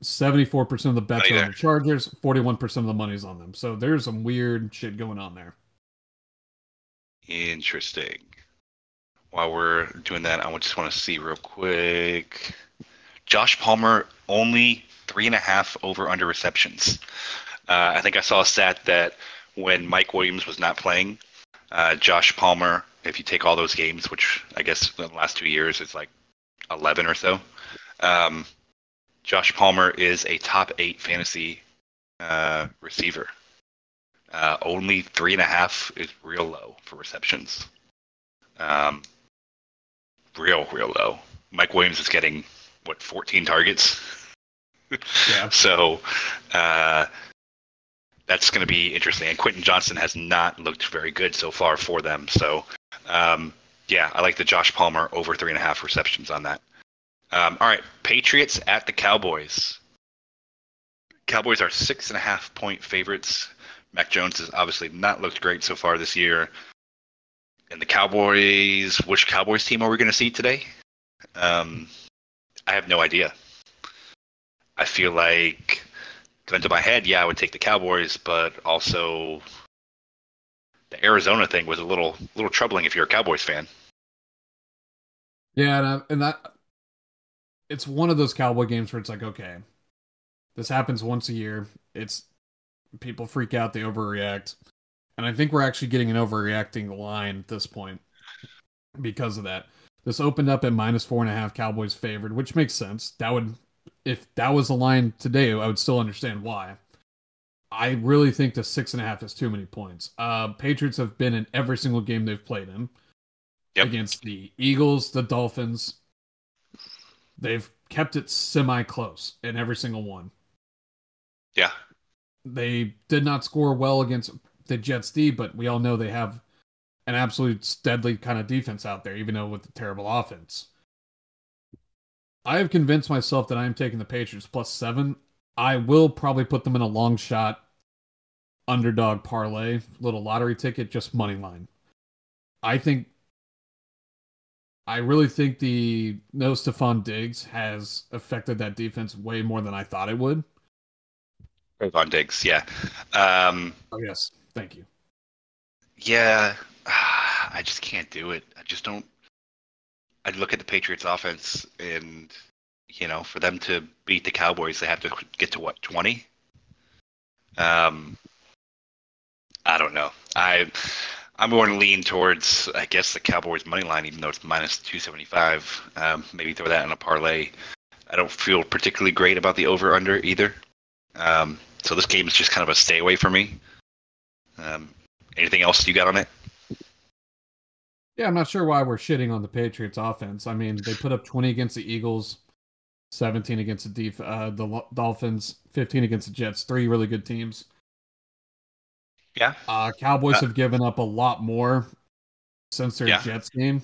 seventy-four percent of the bets are on the Chargers, forty-one percent of the money's on them. So there's some weird shit going on there. Interesting. While we're doing that, I just want to see real quick. Josh Palmer only... Three and a half over under receptions. Uh, I think I saw a stat that when Mike Williams was not playing, uh, Josh Palmer, if you take all those games, which I guess in the last two years is like eleven or so, um, Josh Palmer is a top eight fantasy uh, receiver. Uh, only three and a half is real low for receptions. Um, real, real low. Mike Williams is getting, what, fourteen targets? Yeah. So uh, that's going to be interesting. And Quentin Johnson has not looked very good so far for them. So, um, yeah, I like the Josh Palmer over three and a half receptions on that. Um, all right, Patriots at the Cowboys. Cowboys are six and a half point favorites. Mac Jones has obviously not looked great so far this year. And the Cowboys, which Cowboys team are we going to see today? Um, I have no idea. I feel like, going to my head, yeah, I would take the Cowboys, but also the Arizona thing was a little little troubling if you're a Cowboys fan. Yeah, and, I, and that it's one of those Cowboy games where it's like, okay, This happens once a year. It's people freak out, they overreact. And I think we're actually getting an overreacting line at this point because of that. This opened up at minus four and a half Cowboys favored, which makes sense. That would, if that was the line today, I would still understand why. I really think the six and a half is too many points. Uh, Patriots have been in every single game they've played in. Yep. Against the Eagles, the Dolphins. They've kept it semi-close in every single one. Yeah. They did not score well against the Jets D, but we all know they have an absolute deadly kind of defense out there, even though with the terrible offense. I have convinced myself that I am taking the Patriots plus seven. I will probably put them in a long shot underdog parlay, little lottery ticket, just money line. I think, I really think the no Stephon Diggs has affected that defense way more than I thought it would. Stephon Diggs, yeah. Um, oh, yes. Thank you. Yeah, I just can't do it. I just don't. I look at the Patriots offense, and, you know, for them to beat the Cowboys, they have to get to, what, twenty? Um, I don't know. I, I'm going to lean towards, I guess, the Cowboys' money line, even though it's minus two seventy-five. Um, maybe throw that in a parlay. I don't feel particularly great about the over-under either. Um, so this game is just kind of a stay away for me. Um, anything else you got on it? Yeah, I'm not sure why we're shitting on the Patriots offense. I mean, they put up twenty against the Eagles, seventeen against the, def- uh, the Dolphins, fifteen against the Jets, three really good teams. Yeah. Uh, Cowboys uh, have given up a lot more since their yeah. Jets game.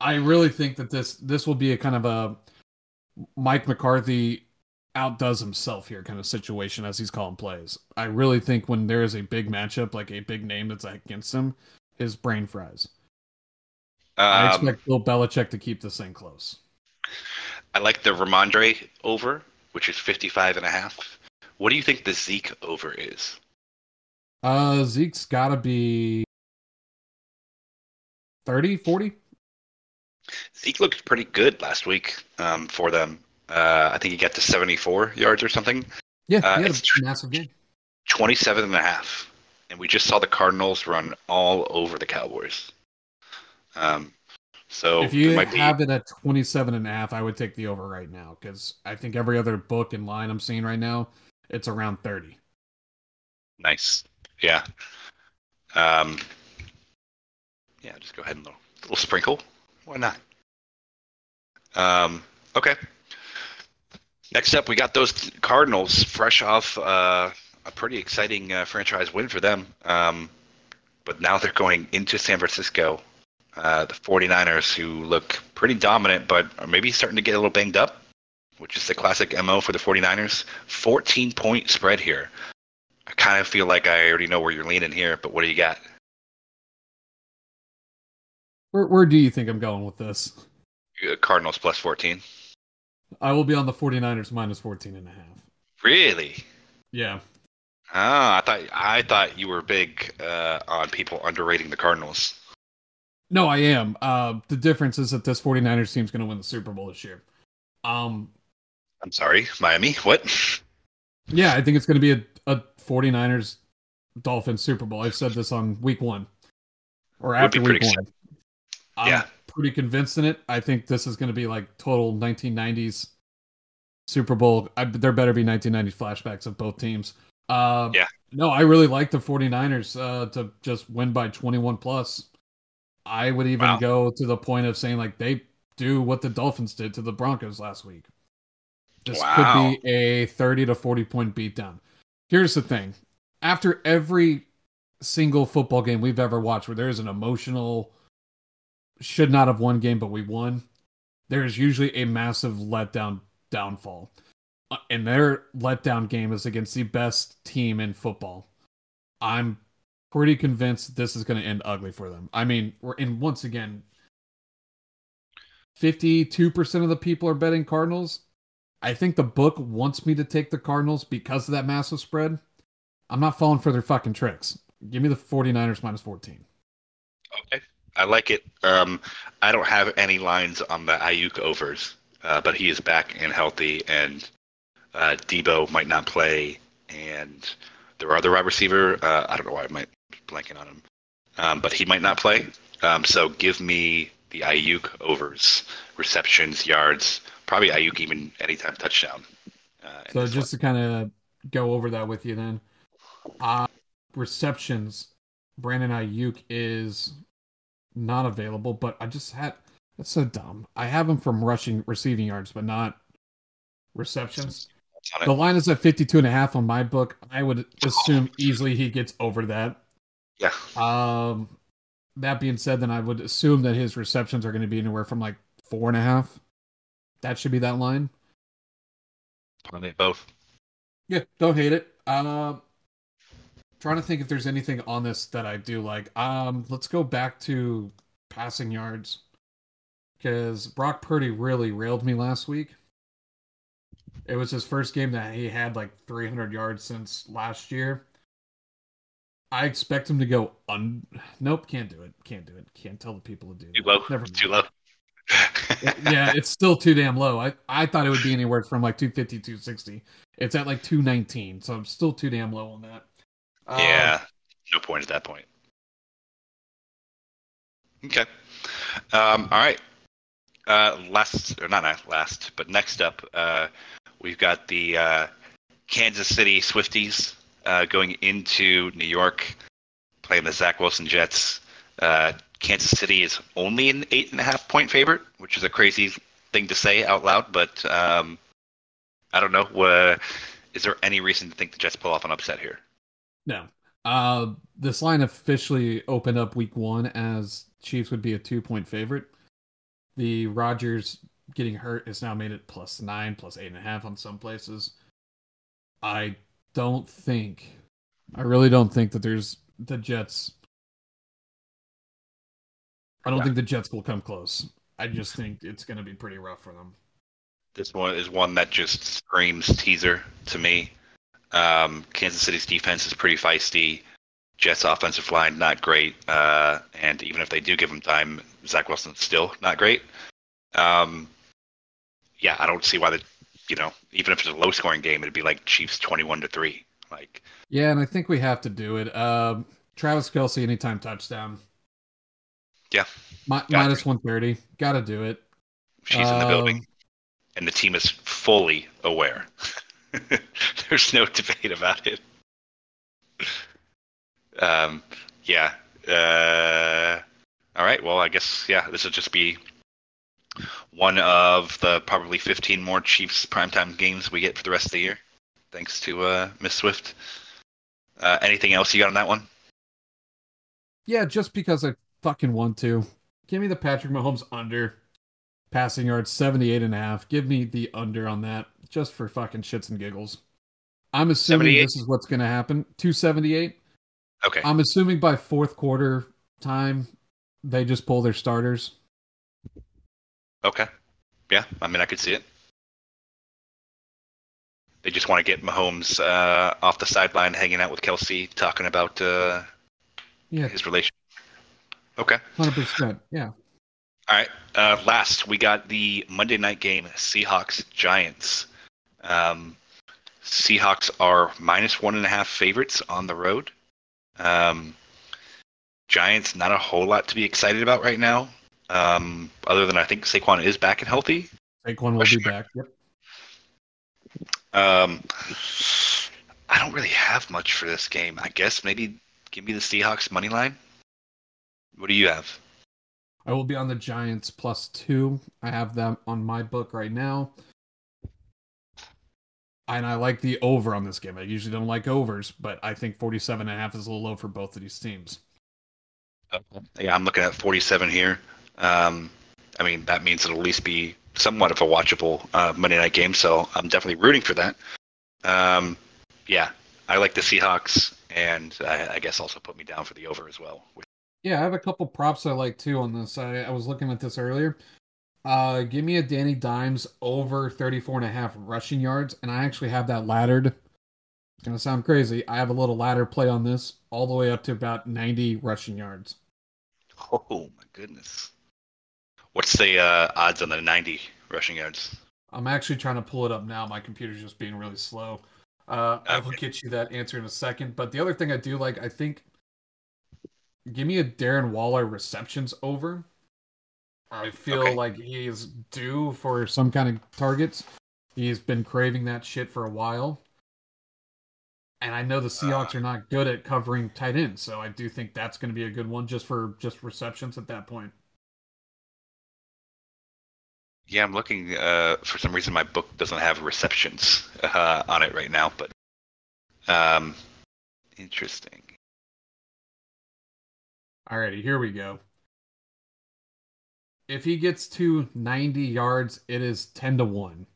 I really think that this, this will be a kind of a Mike McCarthy outdoes himself here kind of situation as he's calling plays. I really think when there is a big matchup, like a big name that's against him, his brain fries. Um, I expect Bill Belichick to keep this thing close. I like the Ramondre over, which is fifty-five and a half. What do you think the Zeke over is? Uh, Zeke's got to be thirty, forty. Zeke looked pretty good last week um, for them. Uh, I think he got to seventy-four yards or something. Yeah, uh, yeah, it's a massive game. twenty-seven and a half. And we just saw the Cardinals run all over the Cowboys. Um, so if you it might have be... it at twenty-seven and a half, I would take the over right now because I think every other book in line I'm seeing right now, it's around thirty. Nice. Yeah. Um, yeah, just go ahead and a little, little sprinkle. Why not? Um, okay. Next up, we got those Cardinals fresh off uh, a pretty exciting uh, franchise win for them. Um, but now they're going into San Francisco. Uh, the 49ers, who look pretty dominant, but are maybe starting to get a little banged up, which is the classic M O for the 49ers. fourteen-point spread here. I kind of feel like I already know where you're leaning here, but what do you got? Where, where do you think I'm going with this? Cardinals plus fourteen. I will be on the 49ers minus 14 and a half. Really? Yeah. Ah, I thought I thought you were big uh, on people underrating the Cardinals. No, I am. Uh, the difference is that this 49ers team's going to win the Super Bowl this year. Um, I'm sorry, Miami? What? Yeah, I think it's going to be a, a 49ers Dolphins Super Bowl. I've said this on week one. Or after week one. Exciting. Yeah. Um, pretty convinced in it. I think this is going to be like total nineteen nineties Super Bowl. I, there better be nineteen nineties flashbacks of both teams. Uh, yeah. No, I really like the 49ers uh, to just win by twenty-one plus. I would even wow. go to the point of saying like they do what the Dolphins did to the Broncos last week. This wow. could be a thirty to forty point beatdown. Here's the thing. After every single football game we've ever watched where there is an emotional should not have won game, but we won. There is usually a massive letdown downfall. And their letdown game is against the best team in football. I'm pretty convinced this is going to end ugly for them. I mean, we're in once again, fifty-two percent of the people are betting Cardinals. I think the book wants me to take the Cardinals because of that massive spread. I'm not falling for their fucking tricks. Give me the 49ers minus fourteen. Okay. I like it. Um, I don't have any lines on the Ayuk overs, uh, but he is back and healthy, and Uh, Debo might not play, and their other wide receiver, uh, I don't know why I might be blanking on him, um, but he might not play. Um, so give me the Ayuk overs, receptions, yards, probably Ayuk even anytime touchdown. Uh, so just one. to kind of go over that with you then, uh, receptions, Brandon Ayuk is not available, but I just had – that's so dumb. I have him from rushing receiving yards, but not receptions. The line is at fifty-two and a half on my book. I would assume easily he gets over that. Yeah. Um, that being said, then I would assume that his receptions are going to be anywhere from like four and a half. That should be that line. Probably both. Yeah, don't hate it. Uh, trying to think if there's anything on this that I do like. Um, let's go back to passing yards, because Brock Purdy really railed me last week. It was his first game that he had like three hundred yards since last year. I expect him to go un... Nope, can't do it. Can't do it. Can't tell the people to do it. Too low. Never too low. Yeah, it's still too damn low. I, I thought it would be anywhere from like two fifty, two sixty. It's at like two nineteen, so I'm still too damn low on that. Yeah, um, no point at that point. Okay. Um, all right. Uh, last, or not last, but next up, uh, we've got the uh, Kansas City Swifties uh, going into New York, playing the Zach Wilson Jets. Uh, Kansas City is only an eight and a half point favorite, which is a crazy thing to say out loud, but um, I don't know. Uh, is there any reason to think the Jets pull off an upset here? No. Uh, this line officially opened up week one as Chiefs would be a two point favorite. The Rodgers getting hurt has now made it plus nine, plus eight and a half on some places. I don't think, I really don't think that there's the Jets. I don't yeah. think the Jets will come close. I just think it's going to be pretty rough for them. This one is one that just screams teaser to me. Um, Kansas City's defense is pretty feisty. Jets' offensive line, not great. Uh, and even if they do give him time, Zach Wilson's still not great. Um, yeah, I don't see why the, you know, even if it's a low-scoring game, it'd be like Chiefs twenty-one to three. Like, yeah, and I think we have to do it. Um, Travis Kelce, anytime touchdown. Yeah. My, minus one thirty. Got to do it. She's um, in the building, and the team is fully aware. There's no debate about it. Um, yeah. Uh, all right. Well, I guess, yeah, this will just be one of the probably fifteen more Chiefs primetime games we get for the rest of the year. Thanks to uh, Miss Swift. Uh, anything else you got on that one? Yeah, just because I fucking want to. Give me the Patrick Mahomes under. Passing yards, seventy-eight and a half. Give me the under on that, just for fucking shits and giggles. I'm assuming this is what's going to happen. two seventy-eight. Okay. I'm assuming by fourth quarter time, they just pull their starters. Okay. Yeah, I mean, I could see it. They just want to get Mahomes uh, off the sideline, hanging out with Kelce, talking about uh, yeah. his relationship. Okay. one hundred percent, yeah. All right. Uh, last, we got the Monday night game, Seahawks-Giants. Um, Seahawks are minus one and a half favorites on the road. Um, Giants, not a whole lot to be excited about right now. Um, other than I think Saquon is back and healthy. Saquon will be back. Yep. Um, I don't really have much for this game. I guess maybe give me the Seahawks money line. What do you have? I will be on the Giants plus two. I have them on my book right now. And I like the over on this game. I usually don't like overs, but I think forty-seven and a half is a little low for both of these teams. Yeah, I'm looking at forty-seven here. Um, I mean, that means it'll at least be somewhat of a watchable uh, Monday night game, so I'm definitely rooting for that. Um, yeah, I like the Seahawks, and I, I guess also put me down for the over as well. Yeah, I have a couple props I like, too, on this. I, I was looking at this earlier. Uh, give me a Danny Dimes over thirty-four and a half rushing yards, and I actually have that laddered. It's going to sound crazy. I have a little ladder play on this all the way up to about ninety rushing yards. Oh, my goodness. What's the uh, odds on the ninety rushing yards? I'm actually trying to pull it up now. My computer's just being really slow. Uh, okay. I will get you that answer in a second. But the other thing I do like, I think, give me a Darren Waller receptions over. I feel okay. like he is due for some kind of targets. He's been craving that shit for a while. And I know the Seahawks uh, are not good at covering tight ends, so I do think that's going to be a good one just for just receptions at that point. Yeah, I'm looking. Uh, for some reason, my book doesn't have receptions uh, on it right now, but um, interesting. Alrighty, here we go. If he gets to ninety yards, it is ten to one.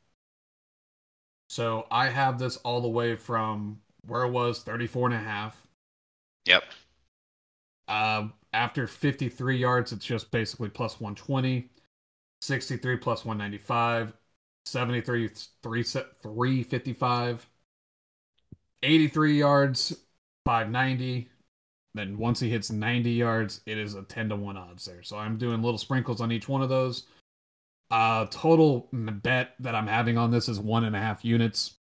So I have this all the way from where it was, thirty-four and a half. Yep. Uh, after fifty-three yards, it's just basically plus one twenty. sixty-three plus one ninety-five. seventy-three, three fifty-five. eighty-three yards, five ninety. Then once he hits ninety yards, it is a ten to one odds there. So I'm doing little sprinkles on each one of those. Uh, total bet that I'm having on this is one and a half units.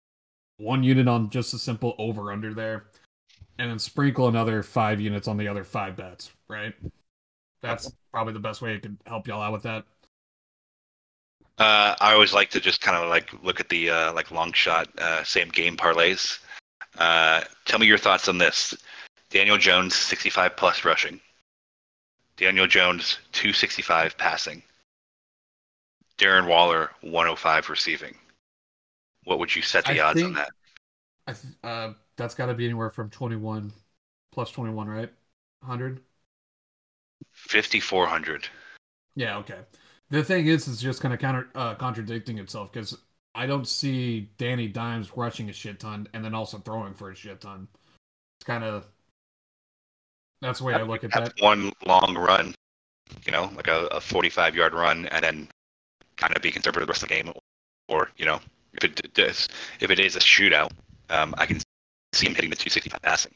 One unit on just a simple over-under there. And then sprinkle another five units on the other five bets, right? That's probably the best way I can help y'all out with that. Uh, I always like to just kind of like look at the uh, like long shot uh, same game parlays. Uh, tell me your thoughts on this. Daniel Jones, sixty-five plus rushing. Daniel Jones, two sixty-five passing. Darren Waller, one oh five receiving. What would you set the I odds think, on that? I th- uh, that's got to be anywhere from twenty-one, plus twenty-one, right? one hundred? fifty-four hundred. Yeah, okay. The thing is, it's just kind of counter uh, contradicting itself because I don't see Danny Dimes rushing a shit ton and then also throwing for a shit ton. It's kind of... That's the way I look at that. One long run, you know, like a, a forty-five-yard run, and then kind of be conservative the rest of the game. Or, you know, if it does, if it is a shootout, um, I can see him hitting the two sixty-five passing.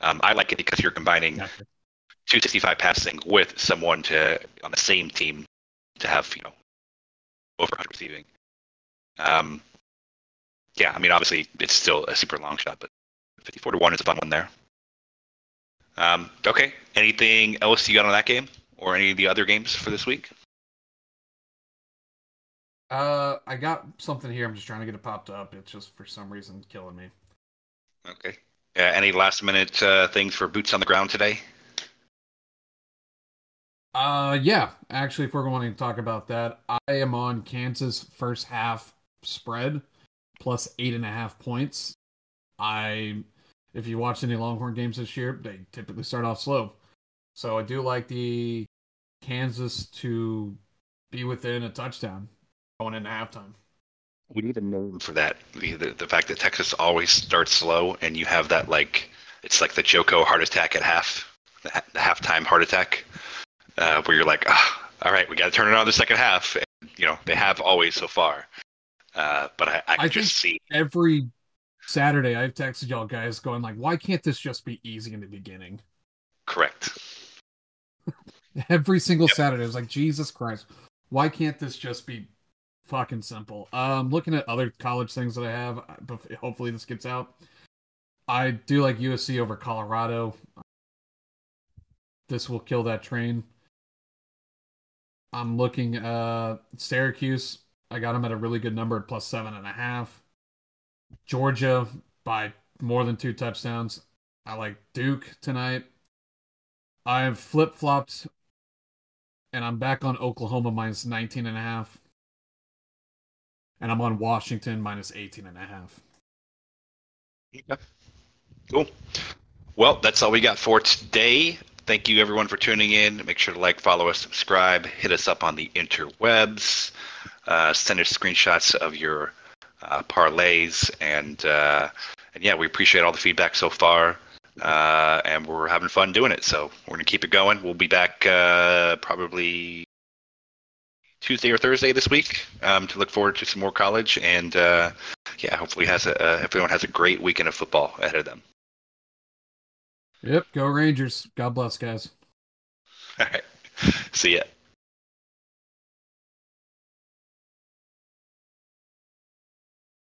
Um, I like it because you're combining exactly. two sixty-five passing with someone to on the same team to have, you know, over one hundred receiving. Um, yeah, I mean, obviously, it's still a super long shot, but fifty-four to one is a fun one there. Um, okay. Anything else you got on that game or any of the other games for this week? Uh, I got something here. I'm just trying to get it popped up. It's just for some reason killing me. Okay. Uh, any last minute uh, things for boots on the ground today? Uh, yeah. Actually, if we're going to talk about that, I am on Kansas first half spread plus eight and a half points. I. If you watch any Longhorn games this year, they typically start off slow. So I do like the Kansas to be within a touchdown going into halftime. We need a name for that. The, the, the fact that Texas always starts slow and you have that, like, it's like the Joko heart attack at half, the, the halftime heart attack, uh, where you're like, oh, all right, we got to turn it on the second half. And, you know, they have always so far. Uh, but I, I, I just see every. Saturday, I've texted y'all guys going like, why can't this just be easy in the beginning? Correct. Every single yep. Saturday, I was like, Jesus Christ, why can't this just be fucking simple? Um, looking at other college things that I have, hopefully this gets out. I do like U S C over Colorado. This will kill that train. I'm looking at uh, Syracuse. I got them at a really good number at plus seven and a half. Georgia by more than two touchdowns. I like Duke tonight. I've flip-flopped, and I'm back on Oklahoma minus nineteen point five. And I'm on Washington minus eighteen point five. Cool. Well, that's all we got for today. Thank you, everyone, for tuning in. Make sure to like, follow us, subscribe. Hit us up on the interwebs. Uh, send us screenshots of your Uh, parlays and uh, and yeah, we appreciate all the feedback so far, uh, and we're having fun doing it. So we're gonna keep it going. We'll be back uh, probably Tuesday or Thursday this week um, to look forward to some more college. And uh, yeah, hopefully has a uh, everyone has a great weekend of football ahead of them. Yep, go Rangers! God bless, guys. All right, see ya.